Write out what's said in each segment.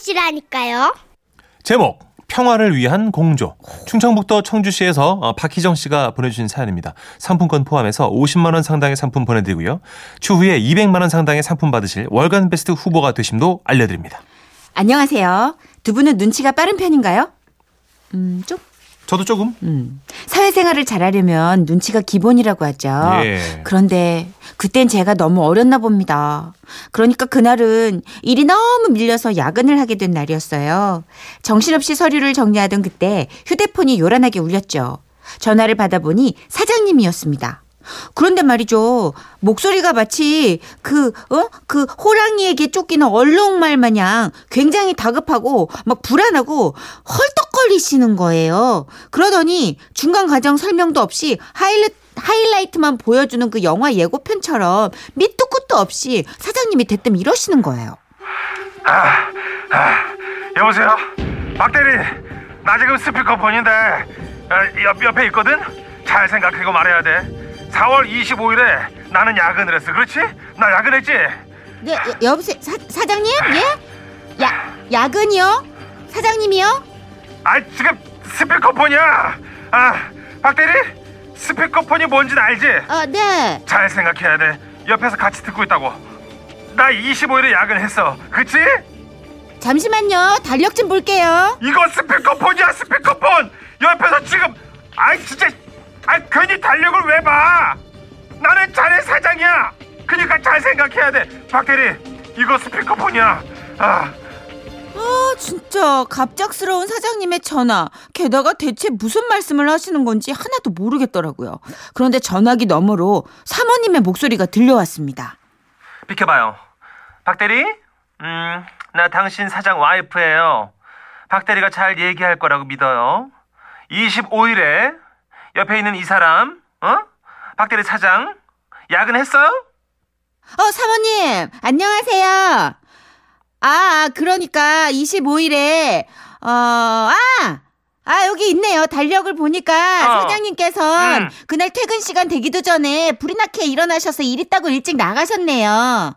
보시라니까요. 제목 평화를 위한 공조. 충청북도 청주시에서 박희정 씨가 보내주신 사연입니다. 상품권 포함해서 50만 원 상당의 상품 보내드리고요. 추후에 200만 원 상당의 상품 받으실 월간 베스트 후보가 되심도 알려드립니다. 안녕하세요. 두 분은 눈치가 빠른 편인가요? 좀? 저도 조금. 사회생활을 잘하려면 눈치가 기본이라고 하죠. 예. 그런데 그땐 제가 너무 어렸나 봅니다. 그러니까 그날은 일이 너무 밀려서 야근을 하게 된 날이었어요. 정신없이 서류를 정리하던 그때 휴대폰이 요란하게 울렸죠. 전화를 받아보니 사장님이었습니다. 그런데 말이죠. 목소리가 마치 그 호랑이에게 쫓기는 얼룩말 마냥 굉장히 다급하고 막 불안하고 헐떡거리시는 거예요. 그러더니 중간 과정 설명도 없이 하이라이트만 보여주는 그 영화 예고편처럼 밑도 끝도 없이 사장님이 대뜸 이러시는 거예요. 여보세요? 박 대리, 나 지금 스피커폰인데 옆에 있거든? 잘 생각하고 말해야 돼. 4월 25일에 나는 야근을 했어. 그렇지? 나 야근했지? 네, 여보세요? 사장님? 예? 야근이요? 사장님이요? 아, 지금 스피커폰이야. 박대리? 스피커폰이 뭔지는 알지? 네. 잘 생각해야 돼. 옆에서 같이 듣고 있다고. 나 25일에 야근했어. 그렇지? 잠시만요. 달력 좀 볼게요. 이거 스피커폰이야, 스피커폰. 옆에서 지금 진짜... 괜히 달력을 왜 봐? 나는 자네 사장이야. 그러니까 잘 생각해야 돼. 박대리, 이거 스피커폰이야. 진짜 갑작스러운 사장님의 전화. 게다가 대체 무슨 말씀을 하시는 건지 하나도 모르겠더라고요. 그런데 전화기 너머로 사모님의 목소리가 들려왔습니다. 비켜봐요. 박대리? 나 당신 사장 와이프예요. 박대리가 잘 얘기할 거라고 믿어요. 25일에 옆에 있는 이 사람, 박대리 사장, 야근했어요? 사모님, 안녕하세요. 그러니까 25일에, 여기 있네요. 달력을 보니까 사장님께서 그날 퇴근 시간 되기도 전에 불이 나게 일어나셔서 일 있다고 일찍 나가셨네요.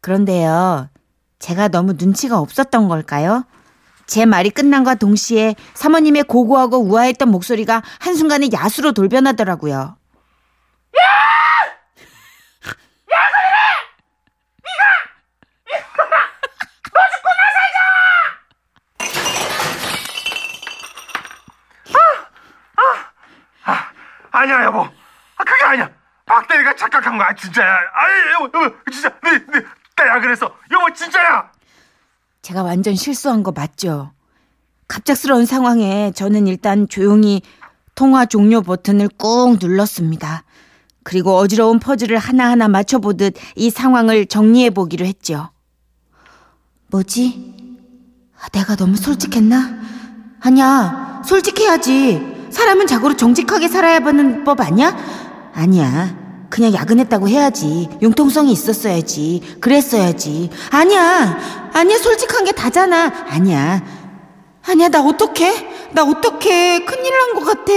그런데요, 제가 너무 눈치가 없었던 걸까요? 제 말이 끝난과 동시에 사모님의 고고하고 우아했던 목소리가 한순간에 야수로 돌변하더라고요. 야! 야수리래! 니가! 너 죽고 나 살자! 아니야 여보. 그게 아니야. 박대리가 착각한 거야. 진짜야. 여보 진짜. 나 야근했어. 여보 진짜야. 제가 완전 실수한 거 맞죠? 갑작스러운 상황에 저는 일단 조용히 통화 종료 버튼을 꾹 눌렀습니다. 그리고 어지러운 퍼즐을 하나하나 맞춰보듯 이 상황을 정리해보기로 했죠. 뭐지? 내가 너무 솔직했나? 아니야, 솔직해야지. 사람은 자고로 정직하게 살아야 하는 법 아니야? 아니야. 그냥 야근했다고 해야지. 융통성이 있었어야지. 그랬어야지. 아니야 솔직한 게 다잖아. 아니야 나 어떡해 큰일 난 것 같아.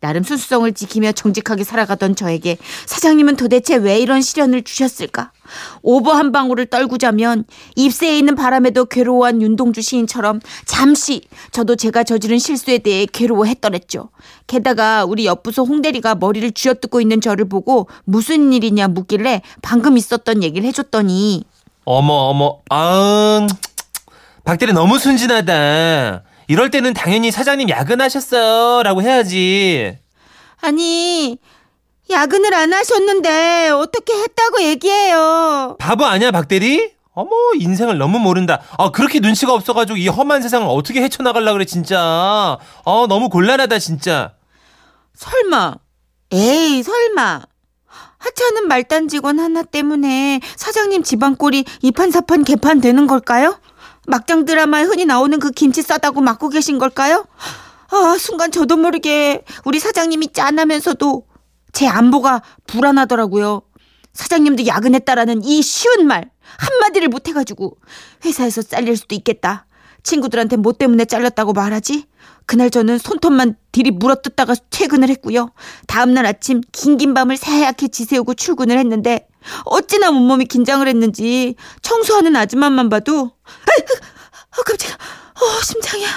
나름 순수성을 지키며 정직하게 살아가던 저에게 사장님은 도대체 왜 이런 시련을 주셨을까. 오버 한 방울을 떨구자면 입새에 있는 바람에도 괴로워한 윤동주 시인처럼 잠시 저도 제가 저지른 실수에 대해 괴로워했더랬죠. 게다가 우리 옆부서 홍대리가 머리를 쥐어뜯고 있는 저를 보고 무슨 일이냐 묻길래 방금 있었던 얘기를 해줬더니 어머 박대리 너무 순진하다. 이럴 때는 당연히 사장님 야근하셨어요 라고 해야지. 아니 야근을 안 하셨는데 어떻게 했다고 얘기해요. 바보 아니야 박대리? 어머 인생을 너무 모른다. 그렇게 눈치가 없어가지고 이 험한 세상을 어떻게 헤쳐나가려고 그래 진짜. 너무 곤란하다 진짜. 설마 하찮은 말단 직원 하나 때문에 사장님 집안꼴이 이판사판 개판 되는 걸까요? 막장 드라마에 흔히 나오는 그 김치 싸다고 막고 계신 걸까요? 순간 저도 모르게 우리 사장님이 짠하면서도 제 안보가 불안하더라고요. 사장님도 야근했다라는 이 쉬운 말 한마디를 못해가지고 회사에서 잘릴 수도 있겠다. 친구들한테 뭐 때문에 잘렸다고 말하지? 그날 저는 손톱만 들이 물어뜯다가 퇴근을 했고요. 다음날 아침 긴긴 밤을 새하얗게 지새우고 출근을 했는데 어찌나 온몸이 긴장을 했는지 청소하는 아줌마만 봐도 깜짝이야, 심장이야,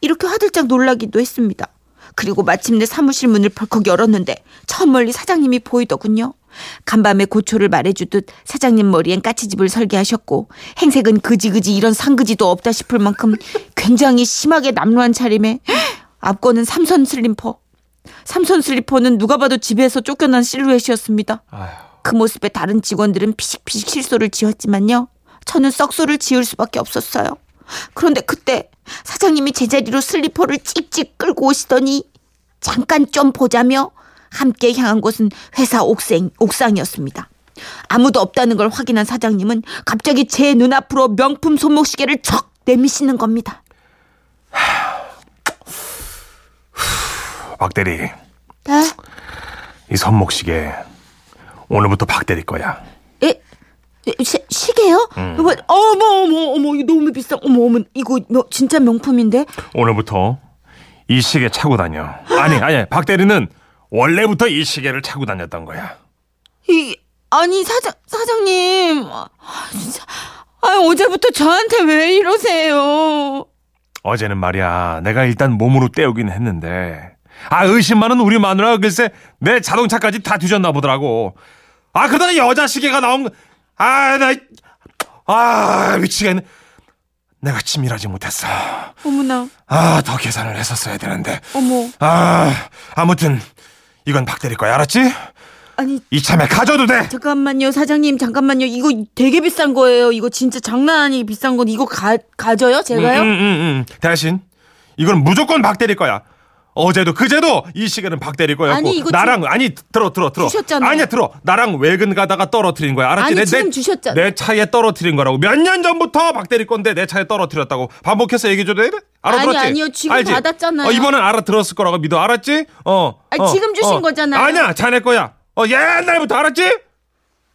이렇게 화들짝 놀라기도 했습니다. 그리고 마침내 사무실 문을 벌컥 열었는데 저 멀리 사장님이 보이더군요. 간밤에 고초를 말해주듯 사장님 머리엔 까치집을 설계하셨고 행색은 그지그지 이런 상그지도 없다 싶을 만큼 굉장히 심하게 남루한 차림에 앞거는 삼선 슬리퍼는 누가 봐도 집에서 쫓겨난 실루엣이었습니다. 그 모습에 다른 직원들은 피식피식 실소를 지었지만요, 저는 썩소를 지을 수밖에 없었어요. 그런데 그때 사장님이 제자리로 슬리퍼를 찍찍 끌고 오시더니 잠깐 좀 보자며 함께 향한 곳은 회사 옥상이었습니다. 아무도 없다는 걸 확인한 사장님은 갑자기 제 눈앞으로 명품 손목시계를 척 내미시는 겁니다. 박대리. 네? 이 손목시계 오늘부터 박대리 거야. 예? 시계요? 어머, 이거 너무 비싸. 어머, 이거 진짜 명품인데? 오늘부터 이 시계 차고 다녀. 아니, 박대리는 원래부터 이 시계를 차고 다녔던 거야. 사장님. 진짜. 어제부터 저한테 왜 이러세요? 어제는 말이야, 내가 일단 몸으로 때우긴 했는데, 의심 많은 우리 마누라가 글쎄 내 자동차까지 다 뒤졌나 보더라고. 그러다 여자 시계가 나온, 미치겠네. 내가 치밀하지 못했어. 어머나. 더 계산을 했었어야 되는데. 어머. 아무튼 이건 박대리 거야, 알았지? 아니, 이참에 가져도 돼. 잠깐만요, 사장님, 잠깐만요. 이거 되게 비싼 거예요. 이거 진짜 장난 아니게 비싼 건 이거 가져요, 제가요? 대신 이건 무조건 박대리 거야. 어제도 그제도 이 시계는 박대리 거였고, 나랑 들어 주셨잖아요. 아니야, 들어. 나랑 외근 가다가 떨어뜨린 거야, 알았지? 지금 주셨잖아. 내 차에 떨어뜨린 거라고. 몇 년 전부터 박대리 건데 내 차에 떨어뜨렸다고 반복해서 얘기해줘도 돼? 알아들었지? 아니요, 지금 알지? 받았잖아요. 이번엔 알아들었을 거라고 믿어, 알았지? 지금 주신 거잖아요. 아니야, 자네 거야. 옛날부터, 알았지?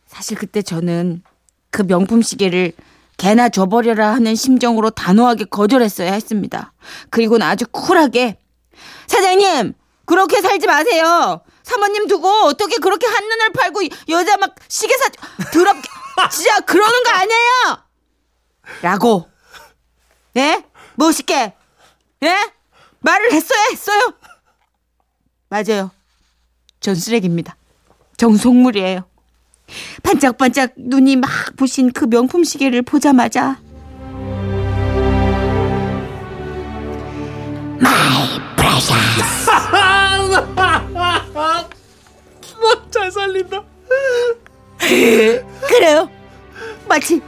사실 그때 저는 그 명품 시계를 개나 줘버려라 하는 심정으로 단호하게 거절했어야 했습니다. 그리고는 아주 쿨하게, 사장님, 그렇게 살지 마세요. 사모님 두고 어떻게 그렇게 한눈을 팔고 여자 막 시계 더럽게 진짜 그러는 거 아니에요, 라고. 네? 멋있게, 네? 말을 했어요. 맞아요, 전 쓰레기입니다. 정속물이에요. 반짝반짝 눈이 막 부신 그 명품 시계를 보자마자 잘 살린다. 그래요, 마치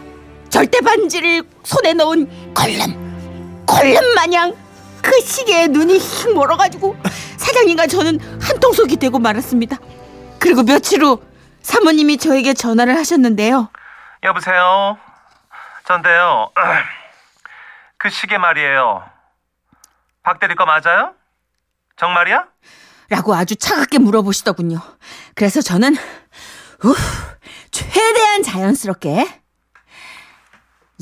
절대 반지를 손에 넣은 골룸 마냥 그 시계에 눈이 휙 멀어가지고 사장님과 저는 한통속이 되고 말았습니다. 그리고 며칠 후 사모님이 저에게 전화를 하셨는데요. 여보세요, 전데요, 그 시계 말이에요, 박대리 거 맞아요? 정말이야? 라고 아주 차갑게 물어보시더군요. 그래서 저는 최대한 자연스럽게,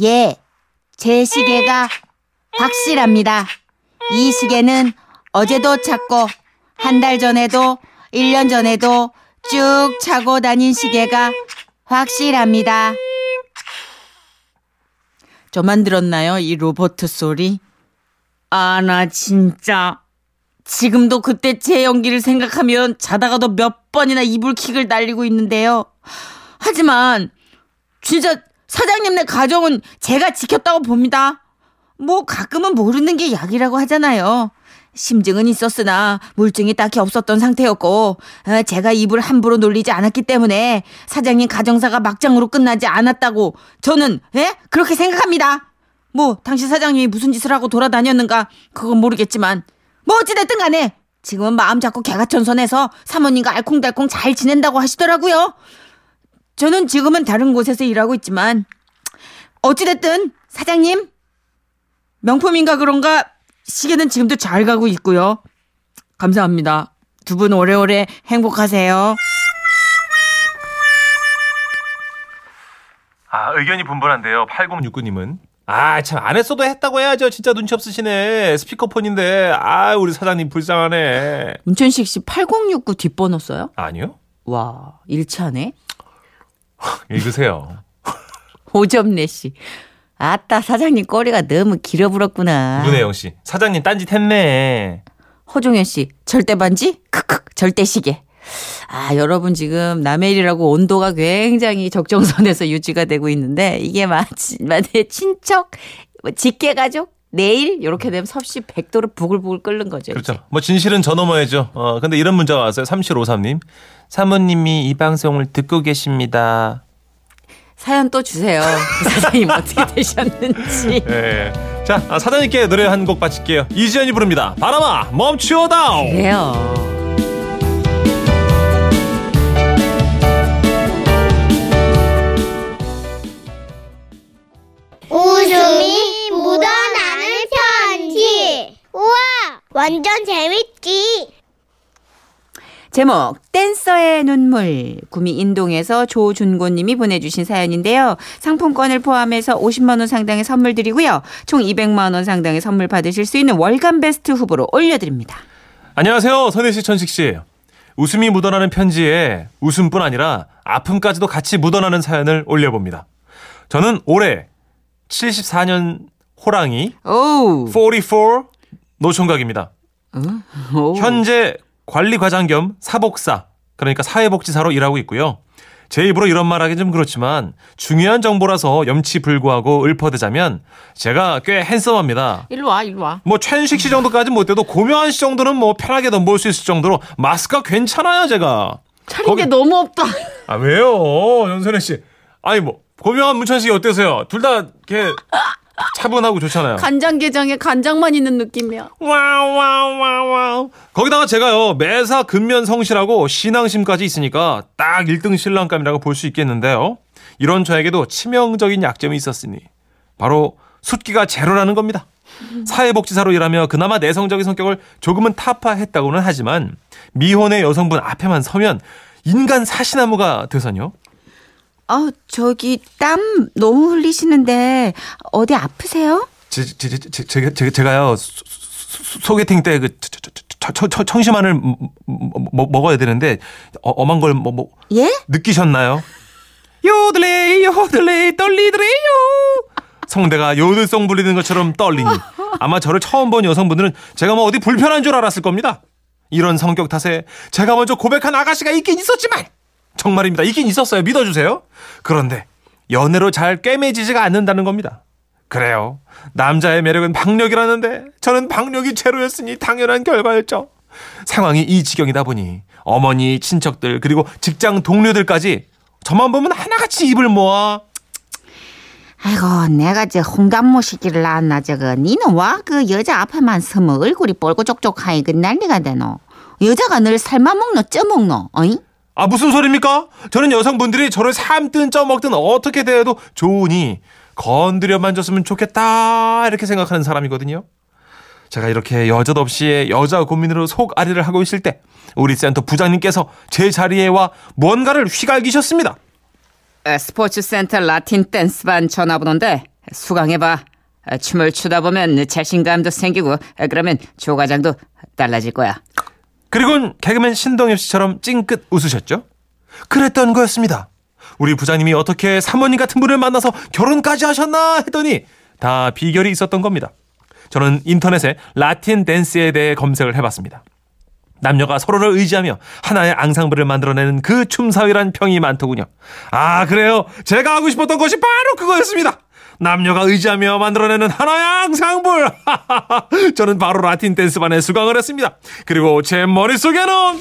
예, 제 시계가 박씨랍니다. 이 시계는 어제도 찾고 한 달 전에도 1년 전에도 쭉 차고 다닌 시계가 확실합니다. 저만 들었나요, 이 로버트 소리? 나 진짜 지금도 그때 제 연기를 생각하면 자다가도 몇 번이나 이불킥을 날리고 있는데요. 하지만 진짜 사장님네 가정은 제가 지켰다고 봅니다. 가끔은 모르는 게 약이라고 하잖아요. 심증은 있었으나 물증이 딱히 없었던 상태였고, 제가 입을 함부로 놀리지 않았기 때문에 사장님 가정사가 막장으로 끝나지 않았다고 저는 그렇게 생각합니다. 당시 사장님이 무슨 짓을 하고 돌아다녔는가 그건 모르겠지만, 어찌됐든 간에 지금은 마음 잡고 개가천선해서 사모님과 알콩달콩 잘 지낸다고 하시더라고요. 저는 지금은 다른 곳에서 일하고 있지만 어찌됐든 사장님, 명품인가 그런가 시계는 지금도 잘 가고 있고요. 감사합니다. 두 분 오래오래 행복하세요. 의견이 분분한데요. 8069님은 아, 참, 안 했어도 했다고 해야죠. 진짜 눈치 없으시네. 스피커폰인데. 아, 우리 사장님 불쌍하네. 문천식 씨 8069 뒷번호 써요? 아니요. 와, 일치하네. 읽으세요. 오점래 씨. 아따, 사장님 꼬리가 너무 길어불었구나. 문혜영 씨. 사장님 딴짓 했네. 허종현 씨. 절대 반지? 크크, 절대 시계. 아, 여러분 지금 남해일이라고 온도가 굉장히 적정선에서 유지가 되고 있는데 이게 마치 친척, 직계가족, 내일 이렇게 되면 섭씨 100도로 부글부글 끓는 거죠. 그렇죠. 이제. 뭐 진실은 저 넘어야죠. 근데 이런 문자가 왔어요. 3753님. 사모님이 이 방송을 듣고 계십니다. 사연 또 주세요. 사장님 어떻게 되셨는지. 네. 자, 사장님께 노래 한 곡 바칠게요. 이지연이 부릅니다. 바람아 멈추어다오. 그래요. 웃음이 묻어나는 편지. 우와, 완전 재밌지. 제목 댄서의 눈물. 구미 인동에서 조준고님이 보내주신 사연인데요. 상품권을 포함해서 50만 원 상당의 선물 드리고요. 총 200만 원 상당의 선물 받으실 수 있는 월간 베스트 후보로 올려드립니다. 안녕하세요. 선혜씨, 천식씨. 웃음이 묻어나는 편지에 웃음뿐 아니라 아픔까지도 같이 묻어나는 사연을 올려봅니다. 저는 올해 74년 호랑이 오우. 44 노총각입니다. 현재 관리과장 겸 사복사, 그러니까 사회복지사로 일하고 있고요. 제 입으로 이런 말하기 좀 그렇지만 중요한 정보라서 염치불구하고 읊어대자면 제가 꽤 핸섬합니다. 일로 와. 뭐 천식 씨 정도까지는 못돼도 고명한 씨 정도는 뭐 편하게 넘볼 수 있을 정도로 마스크가 괜찮아요. 제가 차린 게 너무 없다. 아, 왜요, 연선혜 씨. 아니 뭐 고명한 문천식이 어때서요? 둘 다 이렇게 차분하고 좋잖아요. 간장게장에 간장만 있는 느낌이야. 와우. 거기다가 제가요, 매사 근면 성실하고 신앙심까지 있으니까 딱 1등 신랑감이라고 볼 수 있겠는데요. 이런 저에게도 치명적인 약점이 있었으니 바로 숫기가 제로라는 겁니다. 사회복지사로 일하며 그나마 내성적인 성격을 조금은 타파했다고는 하지만 미혼의 여성분 앞에만 서면 인간 사시나무가 돼서요. 저기 땀 너무 흘리시는데 어디 아프세요? 제가요 소개팅 때 그 청심환을 먹어야 되는데 엄한 걸 뭐 예? 느끼셨나요? 요들레 떨리드레요. 성대가 요들송 불리는 것처럼 떨리니 아마 저를 처음 본 여성분들은 제가 뭐 어디 불편한 줄 알았을 겁니다. 이런 성격 탓에 제가 먼저 고백한 아가씨가 있긴 있었지만. 정말입니다. 있긴 있었어요. 믿어주세요. 그런데 연애로 잘 꿰매지지가 않는다는 겁니다. 그래요. 남자의 매력은 박력이라는데 저는 박력이 제로였으니 당연한 결과였죠. 상황이 이 지경이다 보니 어머니, 친척들 그리고 직장 동료들까지 저만 보면 하나같이 입을 모아 아이고 내가 저 홍단무식이를 낳았나 저거. 니는 와 그 여자 앞에만 서면 얼굴이 뻘고족족하니 그 난리가 되노. 여자가 늘 삶아먹노 쪄먹노 어잉? 아, 무슨 소리입니까? 저는 여성분들이 저를 삶든 쪄먹든 어떻게 대해도 좋으니 건드려 만졌으면 좋겠다 이렇게 생각하는 사람이거든요. 제가 이렇게 여젓 없이 여자 고민으로 속앓이를 하고 있을 때 우리 센터 부장님께서 제 자리에 와 뭔가를 휘갈기셨습니다. 스포츠 센터 라틴 댄스반 전화 보는데 수강해봐. 춤을 추다 보면 자신감도 생기고 그러면 조과장도 달라질 거야. 그리고는 개그맨 신동엽 씨처럼 찡긋 웃으셨죠? 그랬던 거였습니다. 우리 부장님이 어떻게 사모님 같은 분을 만나서 결혼까지 하셨나 했더니 다 비결이 있었던 겁니다. 저는 인터넷에 라틴 댄스에 대해 검색을 해봤습니다. 남녀가 서로를 의지하며 하나의 앙상블을 만들어내는 그 춤사위란 평이 많더군요. 아, 그래요. 제가 하고 싶었던 것이 바로 그거였습니다. 남녀가 의지하며 만들어내는 하나의 앙상블. 저는 바로 라틴 댄스반에 수강을 했습니다. 그리고 제 머릿속에는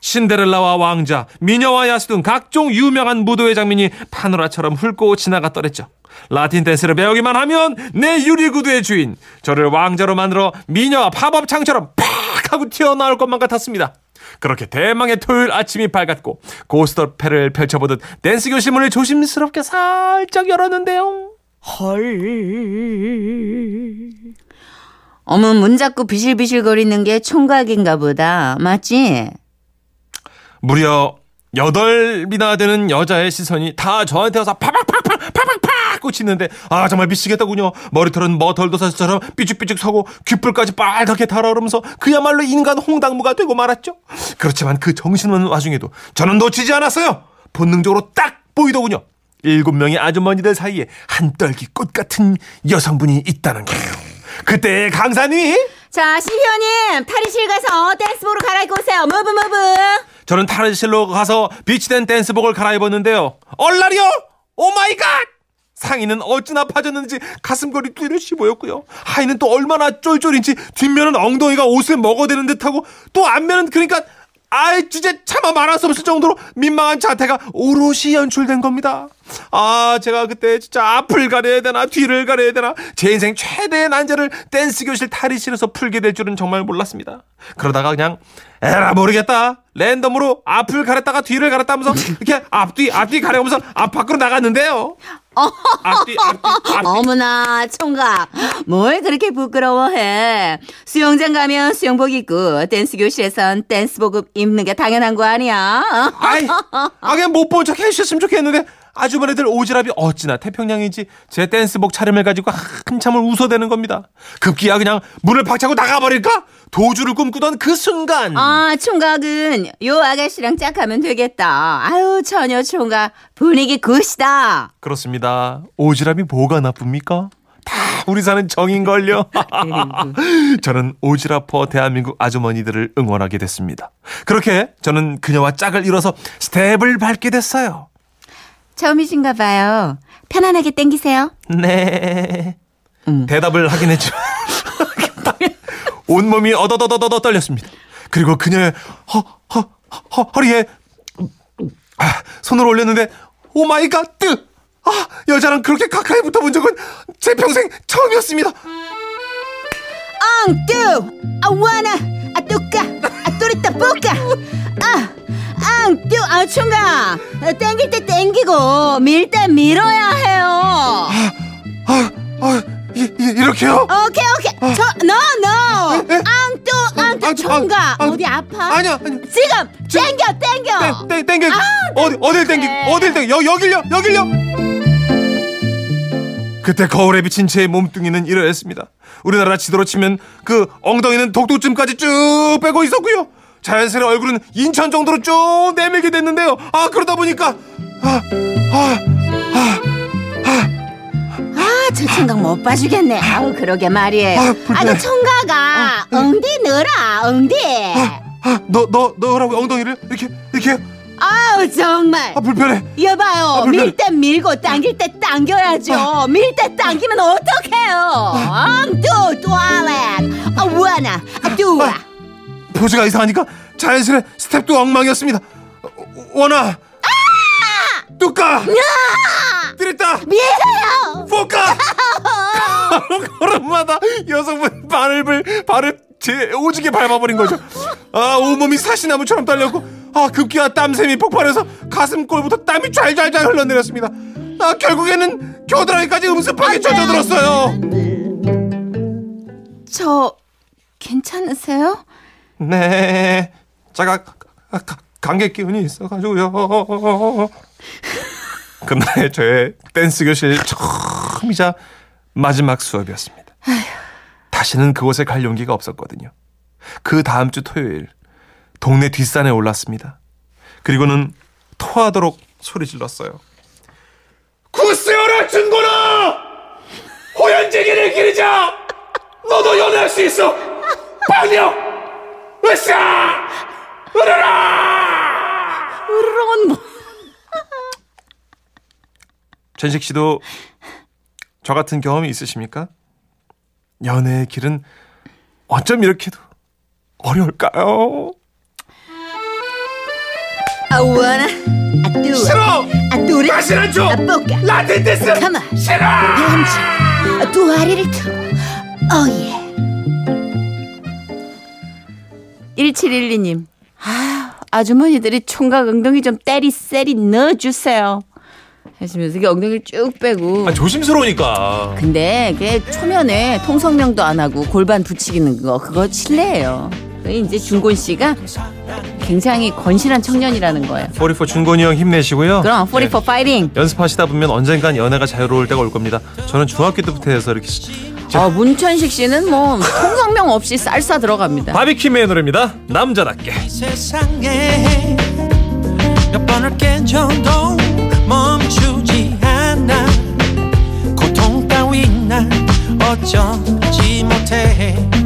신데렐라와 왕자, 미녀와 야수 등 각종 유명한 무도의 장면이 파노라처럼 훑고 지나갔더랬죠. 라틴 댄스를 배우기만 하면 내 유리구두의 주인, 저를 왕자로 만들어 미녀와 팝업창처럼 팍 하고 튀어나올 것만 같았습니다. 그렇게 대망의 토요일 아침이 밝았고 고스톱패를 펼쳐보듯 댄스 교실문을 조심스럽게 살짝 열었는데요. 헐. 어머, 문 잡고 비실비실 거리는 게 총각인가 보다. 맞지? 무려 8이나 되는 여자의 시선이 다 저한테 와서 파박팍 꽂히는데 아 정말 미치겠다군요. 머리털은 머털도사처럼 삐죽삐죽 서고 귓불까지 빨갛게 달아오르면서 그야말로 인간 홍당무가 되고 말았죠. 그렇지만 그 정신없는 와중에도 저는 놓치지 않았어요. 본능적으로 딱 보이더군요. 7명의 아주머니들 사이에 한 떨기 꽃 같은 여성분이 있다는 거예요. 그때 강사님이 자, 신희원님 탈의실 가서 댄스복으로 갈아입고 오세요. 무브무브. 저는 탈의실로 가서 비치된 댄스복을 갈아입었는데요. 얼라리요? 오마이갓! 상의는 어찌나 파졌는지 가슴걸이 뚜렷이 보였고요. 하의는 또 얼마나 쫄쫄인지 뒷면은 엉덩이가 옷을 먹어대는 듯하고 또 앞면은 그러니까 아이 주제 차마 말할 수 없을 정도로 민망한 자태가 오롯이 연출된 겁니다. 아 제가 그때 진짜 앞을 가려야 되나 뒤를 가려야 되나 제 인생 최대의 난제를 댄스 교실 탈의실에서 풀게 될 줄은 정말 몰랐습니다. 그러다가 그냥 에라 모르겠다 랜덤으로 앞을 가렸다가 뒤를 가렸다면서 이렇게 앞뒤 가려면서 앞 밖으로 나갔는데요. 앞뒤. 어머나 총각 뭘 그렇게 부끄러워해. 수영장 가면 수영복 입고 댄스 교실에선 댄스복 입는 게 당연한 거 아니야. 아이 그냥 못 본 척 해주셨으면 좋겠는데 아주머니들 오지랖이 어찌나 태평양인지 제 댄스복 차림을 가지고 한참을 웃어대는 겁니다. 급기야 그냥 문을 박차고 나가버릴까? 도주를 꿈꾸던 그 순간 아 총각은 요 아가씨랑 짝하면 되겠다. 아유 전혀 총각 분위기 굿이다. 그렇습니다. 오지랖이 뭐가 나쁩니까? 다 우리 사는 정인걸요. 저는 오지랖퍼 대한민국 아주머니들을 응원하게 됐습니다. 그렇게 저는 그녀와 짝을 이뤄서 스텝을 밟게 됐어요. 처음이신가 봐요. 편안하게 땡기세요. 네. 대답을 하긴 했죠. 온몸이 어더더더더더 떨렸습니다. 그리고 그녀의 허리에 손을 올렸는데 오마이갓! 아, 여자랑 그렇게 가까이 붙어본 적은 제 평생 처음이었습니다. 앙뚜! 아와나! 아뚜까! 아뚜리따 뽀까! 앙뚜! 아 총각! 땡길 때 땡기고 밀 때 밀어야 해요. 이렇게요? 오케이. 아. No. 앙뚜 총각 어디 아파? 아니요. 지금 땡겨. 땡겨. 어딜 땡기고? 어딜 땡겨? 여길요. 그때 거울에 비친 제 몸뚱이는 이러했습니다. 우리나라 지도로 치면 그 엉덩이는 독도쯤까지 쭉 빼고 있었고요. 자연스레 얼굴은 인천 정도로 쭉 내밀게 됐는데요. 아 그러다 보니까 저 총각 못 봐주겠네. 아우 그러게 말이에요. 아니 총각아 엉디 넣어라 엉디. 너라고 엉덩이를 이렇게. 아우 정말. 아 불편해. 여봐요 밀 때 밀고 당길 때 당겨야죠. 밀 때 당기면 어떡해요. 엉두 또아렛 아우아나 아두아. 포즈가 이상하니까 자연스레 스텝도 엉망이었습니다. 원아 뚜까 드렸다 미래요 포카 걸음마다 여성분 발을 제 오지게 밟아버린 거죠. 아 온몸이 사시나무처럼 떨렸고 아 급기야 땀샘이 폭발해서 가슴골부터 땀이 좔좔좔 흘러내렸습니다. 아 결국에는 겨드랑이까지 음습하게 젖어들었어요. 저 괜찮으세요? 네 제가 감기 기운이 있어가지고요. 그날 저의 댄스 교실 처음이자 마지막 수업이었습니다. 아휴. 다시는 그곳에 갈 용기가 없었거든요. 그 다음 주 토요일 동네 뒷산에 올랐습니다. 그리고는 토하도록 소리 질렀어요. 구스여라 준고나 호연지기를 기르자. 너도 연애할 수 있어. 빨려 으쌰 으르라 으르렁은 뭐 전식 씨도 저 같은 경험이 있으십니까? 연애의 길은 어쩜 이렇게도 어려울까요? 아우아나 아뚜아 싫어! 아뚜리 다시는 안 줘! 아뽀까 라틴 댄스! 가마! 싫어! 뱀지! 두 아리를 켜! 어예 1712님 아주머니들이 총각 엉덩이 좀 때리세리 넣어주세요 하시면서 엉덩이를 쭉 빼고 아, 조심스러우니까 근데 그게 초면에 통성명도 안 하고 골반 붙이기는 그거 실례예요. 이제 준곤 씨가 굉장히 건실한 청년이라는 거예요. 44 준곤이 형 힘내시고요. 그럼 44 파이팅. 연습하시다 보면 언젠간 연애가 자유로울 때가 올 겁니다. 저는 중학교 때부터 해서 이렇게 문천식 씨는 뭐 통성명 없이 쌀쌀 들어갑니다. 바비킴의 노래입니다. 남자답게. 이 세상에 몇 번을 깬정도 멈추지 않아. 고통 따윈 날 어쩌지 못해.